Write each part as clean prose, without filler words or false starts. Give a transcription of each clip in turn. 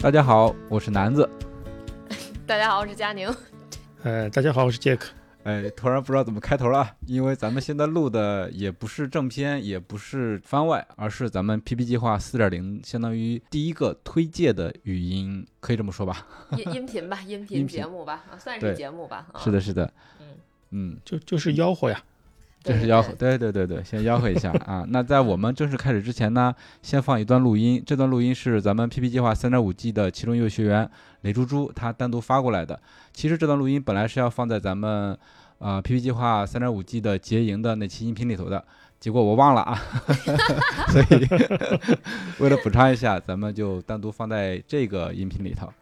大家好，我是南子。大家好，我是佳宁。大家好，我是杰克。突然不知道怎么开头了，因为咱们现在录的也不是正片，也不是番外，而是咱们 PP 计划 4.0 相当于第一个推介的语音，可以这么说吧。音频吧，音频节目吧，算是节目吧。是的是的。嗯，就是吆喝呀。就是吆喝，对对对对，先吆喝一下啊！那在我们正式开始之前呢，先放一段录音。这段录音是咱们 PP 计划 3.5G 的其中一位学员雷猪猪他单独发过来的。其实这段录音本来是要放在咱们PP 计划 3.5G 的结营的那期音频里头的，结果我忘了啊，所以为了补偿一下，咱们就单独放在这个音频里头，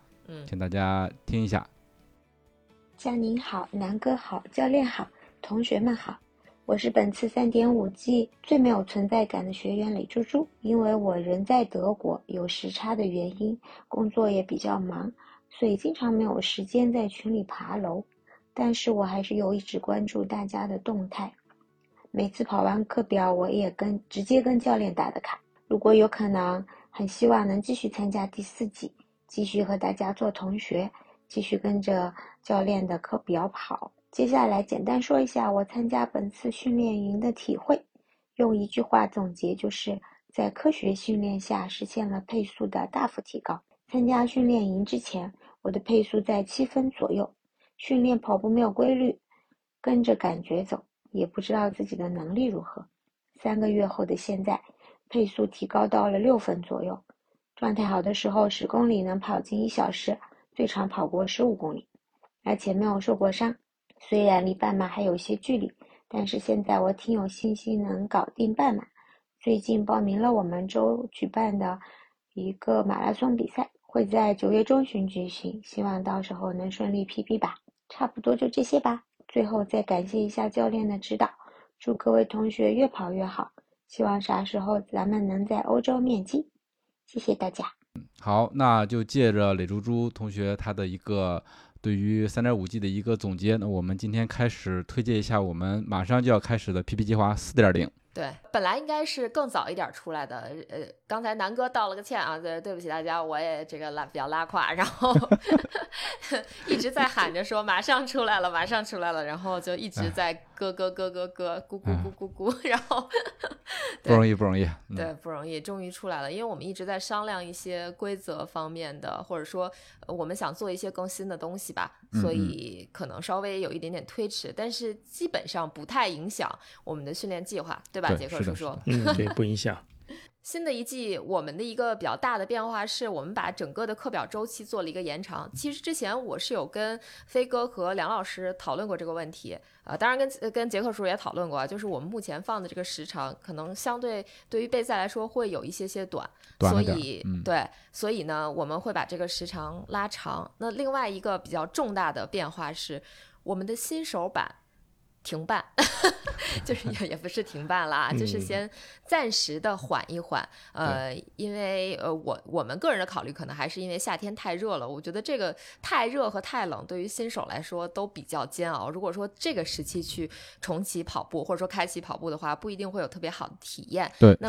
请大家听一下。佳宁好，南哥好，教练好，同学们好。我是本次 3.5G 最没有存在感的学员雷猪猪，因为我人在德国，有时差的原因，工作也比较忙，所以经常没有时间在群里爬楼，但是我还是有一直关注大家的动态。每次跑完课表，我也直接跟教练打的卡。如果有可能，很希望能继续参加第4季，继续和大家做同学，继续跟着教练的课表跑。接下来简单说一下我参加本次训练营的体会，用一句话总结，就是在科学训练下实现了配速的大幅提高。参加训练营之前，我的配速在7分左右，训练跑步没有规律，跟着感觉走，也不知道自己的能力如何。3个月后的现在，配速提高到了6分左右，状态好的时候10公里能跑进1小时，最长跑过15公里，而且没有受过伤。虽然离半马还有些距离，但是现在我挺有信心能搞定半马。最近报名了我们州举办的一个马拉松比赛，会在9月中旬举行，希望到时候能顺利 PB 吧。差不多就这些吧。最后再感谢一下教练的指导，祝各位同学越跑越好，希望啥时候咱们能在欧洲面基。谢谢大家。好，那就借着雷猪猪同学他的一个对于 3.5G 的一个总结，那我们今天开始推荐一下我们马上就要开始的 PP 计划 4.0。 对，本来应该是更早一点出来的，刚才南哥道了个歉啊，对不起大家，我也这个比较拉胯，然后一直在喊着说马上出来了马上出来了，然后就一直在咯咯咯咕咕咕咕咕，然后不容易，对，不容易，终于出来了。因为我们一直在商量一些规则方面的，或者说我们想做一些更新的东西吧，所以可能稍微有一点点推迟，但是基本上不太影响我们的训练计划，对吧，杰克叔叔？对，不影响。新的一季我们的一个比较大的变化是我们把整个的课表周期做了一个延长。其实之前我是有跟飞哥和梁老师讨论过这个问题，当然跟杰克叔也讨论过，就是我们目前放的这个时长可能相对于备赛来说会有一些短，所以对，所以呢我们会把这个时长拉长。那另外一个比较重大的变化是我们的新手版停办就是也不是停办了啊，就是先暂时的缓一缓，因为我们个人的考虑可能还是因为夏天太热了，我觉得这个太热和太冷对于新手来说都比较煎熬，如果说这个时期去重启跑步或者说开启跑步的话，不一定会有特别好的体验。对，那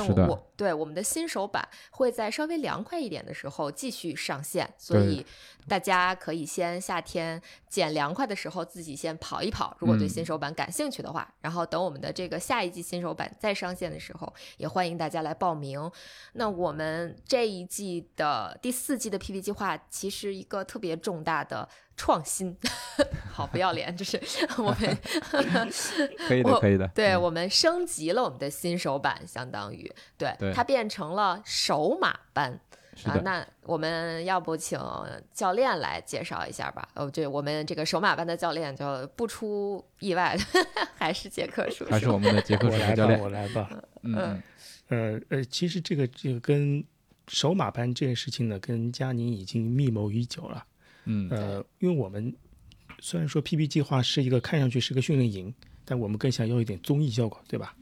我们的新手版会在稍微凉快一点的时候继续上线，所以大家可以先夏天捡凉快的时候自己先跑一跑，如果对新手版感兴趣的话，然后等我们的这个下一季新手版再上线的时候，也欢迎大家来报名。那我们这一季的第4季的 PP 计划，其实一个特别重大的创新好不要脸，就是我们可以的，对，我们升级了我们的新手版，相当于对它变成了首马班啊。那我们要不请教练来介绍一下吧？我们这个首马班的教练就不出意外还是杰克叔叔，还是我们的杰克叔叔教练。我来吧。其实这个跟首马班这件事情呢，跟佳宁已经密谋已久了。因为我们虽然说 PP 计划是一个看上去是个训练营，但我们更想要一点综艺效果，对吧？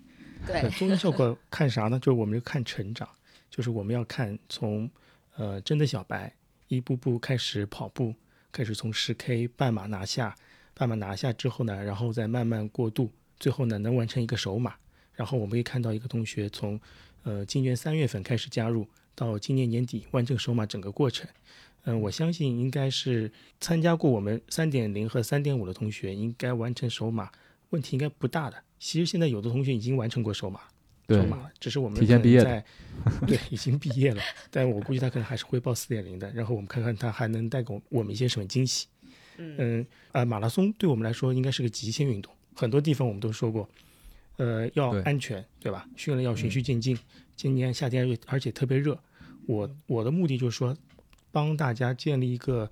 对，综艺效果看啥呢？就是我们看成长，就是我们要看从。真的小白一步步开始跑步，开始从 10K 半马拿下之后呢，然后再慢慢过渡，最后呢能完成一个首马。然后我们可以看到一个同学从今年3月份开始加入，到今年年底万证首马整个过程，我相信应该是参加过我们 3.0 和 3.5 的同学应该完成首马问题应该不大的。其实现在有的同学已经完成过首马，对，首马只是我们提前毕业了，对，已经毕业了但我估计他可能还是会报 4.0 的，然后我们看看他还能带给我们一些什么惊喜。马拉松对我们来说应该是个极限运动，很多地方我们都说过要安全， 对吧，训练要循序渐进，今年夏天而且特别热，我的目的就是说帮大家建立一个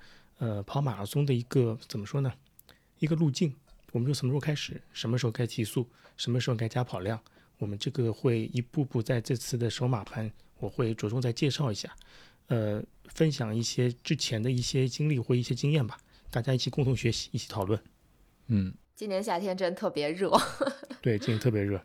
跑马拉松的一个怎么说呢，一个路径，我们就什么时候开始，什么时候该提速，什么时候该加跑量，我们这个会一步步在这次的首马盘我会着重再介绍一下，分享一些之前的一些经历或一些经验吧，大家一起共同学习，一起讨论。今年夏天真特别热对，今年特别热。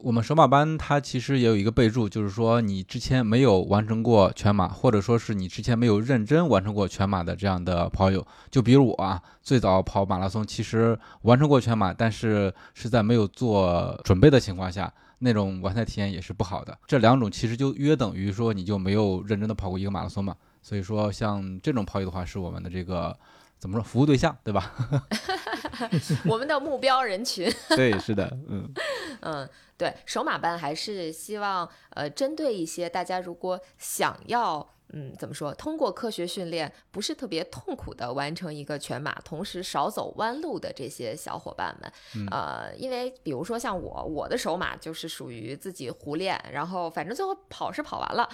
我们首马班它其实也有一个备注，就是说你之前没有完成过全马，或者说是你之前没有认真完成过全马的这样的跑友，就比如我啊，最早跑马拉松其实完成过全马，但是在没有做准备的情况下，那种完赛体验也是不好的。这两种其实就约等于说你就没有认真的跑过一个马拉松嘛。所以说像这种跑友的话，是我们的这个怎么说服务对象，对吧我们的目标人群对，是的。对，首马班还是希望针对一些大家如果想要怎么说，通过科学训练不是特别痛苦的完成一个全马，同时少走弯路的这些小伙伴们，因为比如说像我的首马就是属于自己胡练，然后反正最后跑是跑完了，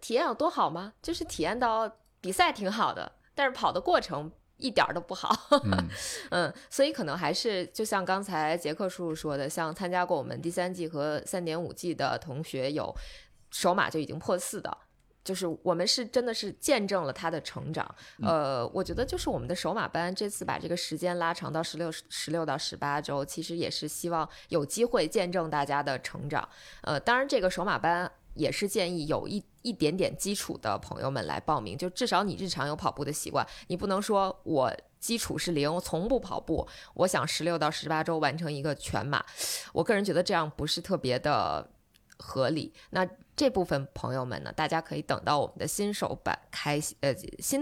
体验有多好吗？就是体验到比赛挺好的，但是跑的过程一点都不好所以可能还是就像刚才杰克叔叔说的，像参加过我们第三季和 3.5 季的同学，有首马就已经破4的，就是我们是真的是见证了他的成长。我觉得就是我们的首马班这次把这个时间拉长到16到18周，其实也是希望有机会见证大家的成长。当然这个首马班也是建议有一点点基础的朋友们来报名，就至少你日常有跑步的习惯，你不能说我基础是0，我从不跑步，我想16到18周完成一个全马，我个人觉得这样不是特别的合理。那这部分朋友们呢，大家可以等到我们的新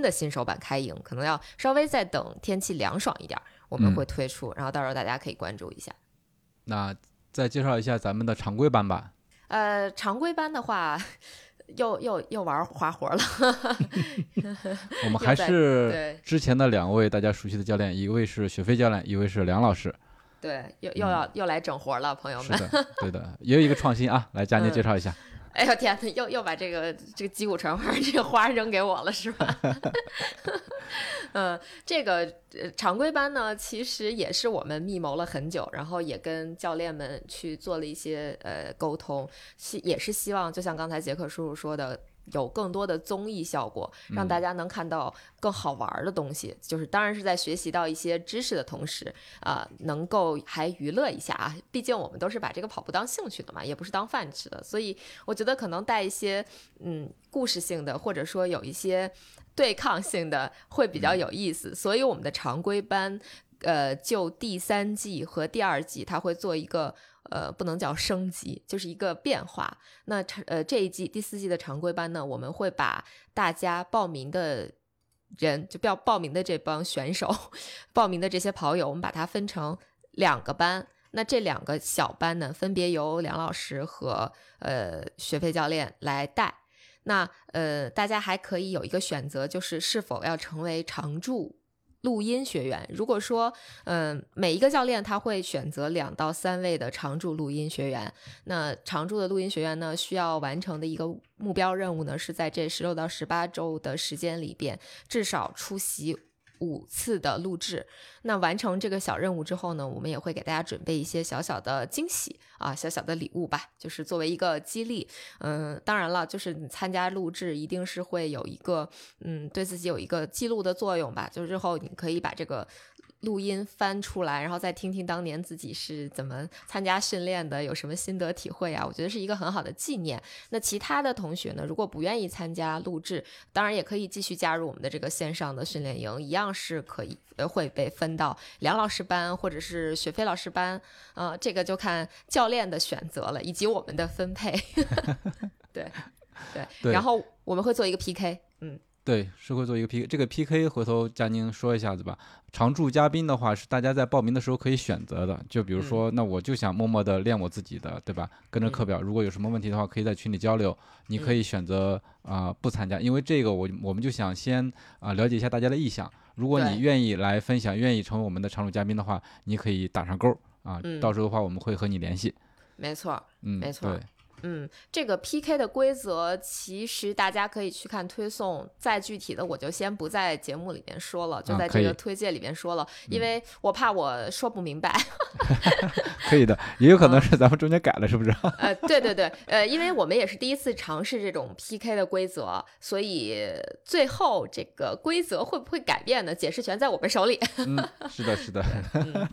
的新手版开营，可能要稍微再等天气凉爽一点，我们会推出，然后到时候大家可以关注一下。那再介绍一下咱们的常规班吧。常规班的话又玩花活了我们还是之前的两位大家熟悉的教练，一位是雪飞教练，一位是梁老师。对，又来整活了，朋友们。是的，对的，也有一个创新啊，来佳妮介绍一下。哎呦天哪，又把这个击鼓传花这个花扔给我了是吧这个常规班呢，其实也是我们密谋了很久，然后也跟教练们去做了一些沟通，也是希望就像刚才杰克叔叔说的，有更多的综艺效果，让大家能看到更好玩的东西，就是当然是在学习到一些知识的同时能够还娱乐一下啊。毕竟我们都是把这个跑步当兴趣的嘛，也不是当饭吃的，所以我觉得可能带一些故事性的，或者说有一些对抗性的会比较有意思。所以我们的常规班就第三季和第二季它会做一个不能叫升级，就是一个变化。那这一季第四季的常规班呢，我们会把大家报名的人，就不要报名的这帮选手，报名的这些跑友，我们把它分成两个班。那这两个小班呢，分别由梁老师和学飞教练来带。那大家还可以有一个选择，就是是否要成为常驻录音学员。如果说每一个教练他会选择2到3位的常驻录音学员，那常驻的录音学员呢，需要完成的一个目标任务呢，是在这16到18周的时间里边至少出席5次的录制。那完成这个小任务之后呢，我们也会给大家准备一些小小的惊喜啊，小小的礼物吧，就是作为一个激励。当然了，就是你参加录制一定是会有一个对自己有一个记录的作用吧，就是日后你可以把这个录音翻出来，然后再听听当年自己是怎么参加训练的，有什么心得体会啊，我觉得是一个很好的纪念。那其他的同学呢，如果不愿意参加录制，当然也可以继续加入我们的这个线上的训练营，一样是可以会被分到梁老师班或者是雪飞老师班这个就看教练的选择了，以及我们的分配对对，然后我们会做一个 PK。 嗯，对，是会做一个 PK。 这个 PK 回头佳宁说一下子吧。常驻嘉宾的话是大家在报名的时候可以选择的，就比如说、那我就想默默的练我自己的，对吧，跟着课表、如果有什么问题的话可以在群里交流，你可以选择、不参加，因为这个我们就想先、了解一下大家的意向，如果你愿意来分享，愿意成为我们的常驻嘉宾的话，你可以打上勾啊、到时候的话我们会和你联系。没错，没错，对。这个 PK 的规则其实大家可以去看推送，再具体的我就先不在节目里面说了，就在这个推介里面说了，因为我怕我说不明白。可以的，也有可能是咱们中间改了，是不是？对对对，因为我们也是第一次尝试这种 PK 的规则，所以最后这个规则会不会改变呢？解释权在我们手里。是的，是的，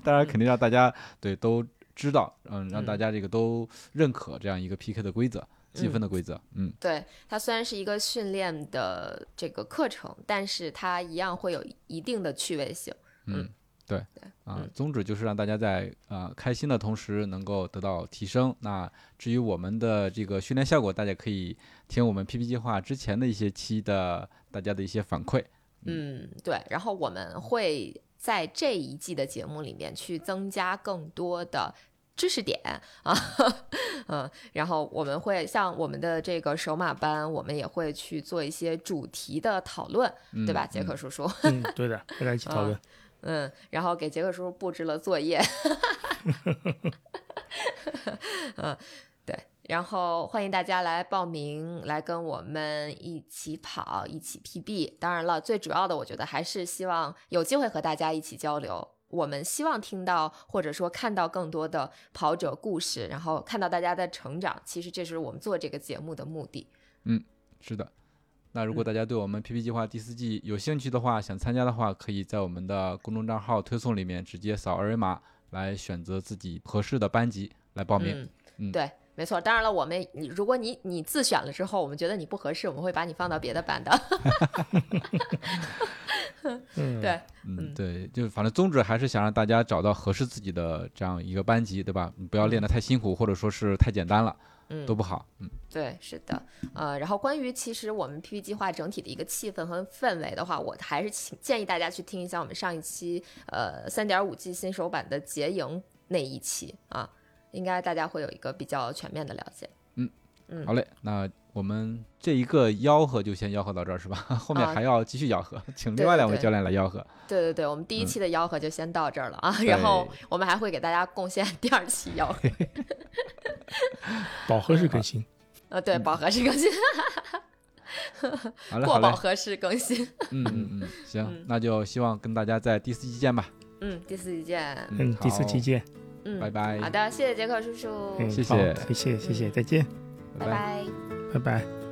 当然肯定让大家对都知道，让大家这个都认可这样一个 PK 的规则，积分的规则。对，它虽然是一个训练的这个课程，但是它一样会有一定的趣味性。对，宗旨就是让大家在开心的同时能够得到提升。那至于我们的这个训练效果，大家可以听我们 PP 计划之前的一些期的大家的一些反馈。对，然后我们会在这一季的节目里面去增加更多的知识点啊，然后我们会像我们的这个手马班，我们也会去做一些主题的讨论，对吧，杰克叔叔？对的，大家一起讨论。然后给杰克叔叔布置了作业。对，然后欢迎大家来报名，来跟我们一起跑，一起 PB。当然了，最主要的我觉得还是希望有机会和大家一起交流。我们希望听到或者说看到更多的跑者故事，然后看到大家的成长，其实这是我们做这个节目的目的。是的。那如果大家对我们 PP 计划第四季有兴趣的话，想参加的话，可以在我们的公众账号推送里面直接扫二维码来选择自己合适的班级来报名。对，没错。当然了，我们如果你自选了之后，我们觉得你不合适，我们会把你放到别的班的。对，对，就反正宗旨还是想让大家找到合适自己的这样一个班级，对吧？你不要练得太辛苦，或者说是太简单了，都不好。对，是的。然后关于其实我们 PP 计划整体的一个气氛和氛围的话，我还是建议大家去听一下我们上一期3.5G 新手版的结营那一期啊。应该大家会有一个比较全面的了解。好嘞，那我们这一个吆喝就先吆喝到这儿，是吧？后面还要继续吆喝，请另外两位教练来吆喝。对对对，我们第一期的吆喝就先到这儿了啊，然后我们还会给大家贡献第二期吆喝。饱和式更新。对，饱和式更新。过饱和式更新。行，那就希望跟大家在第四期见吧。第四期见。第四期见。拜拜。好的，谢谢杰克叔叔。谢谢，再见。拜拜。拜拜。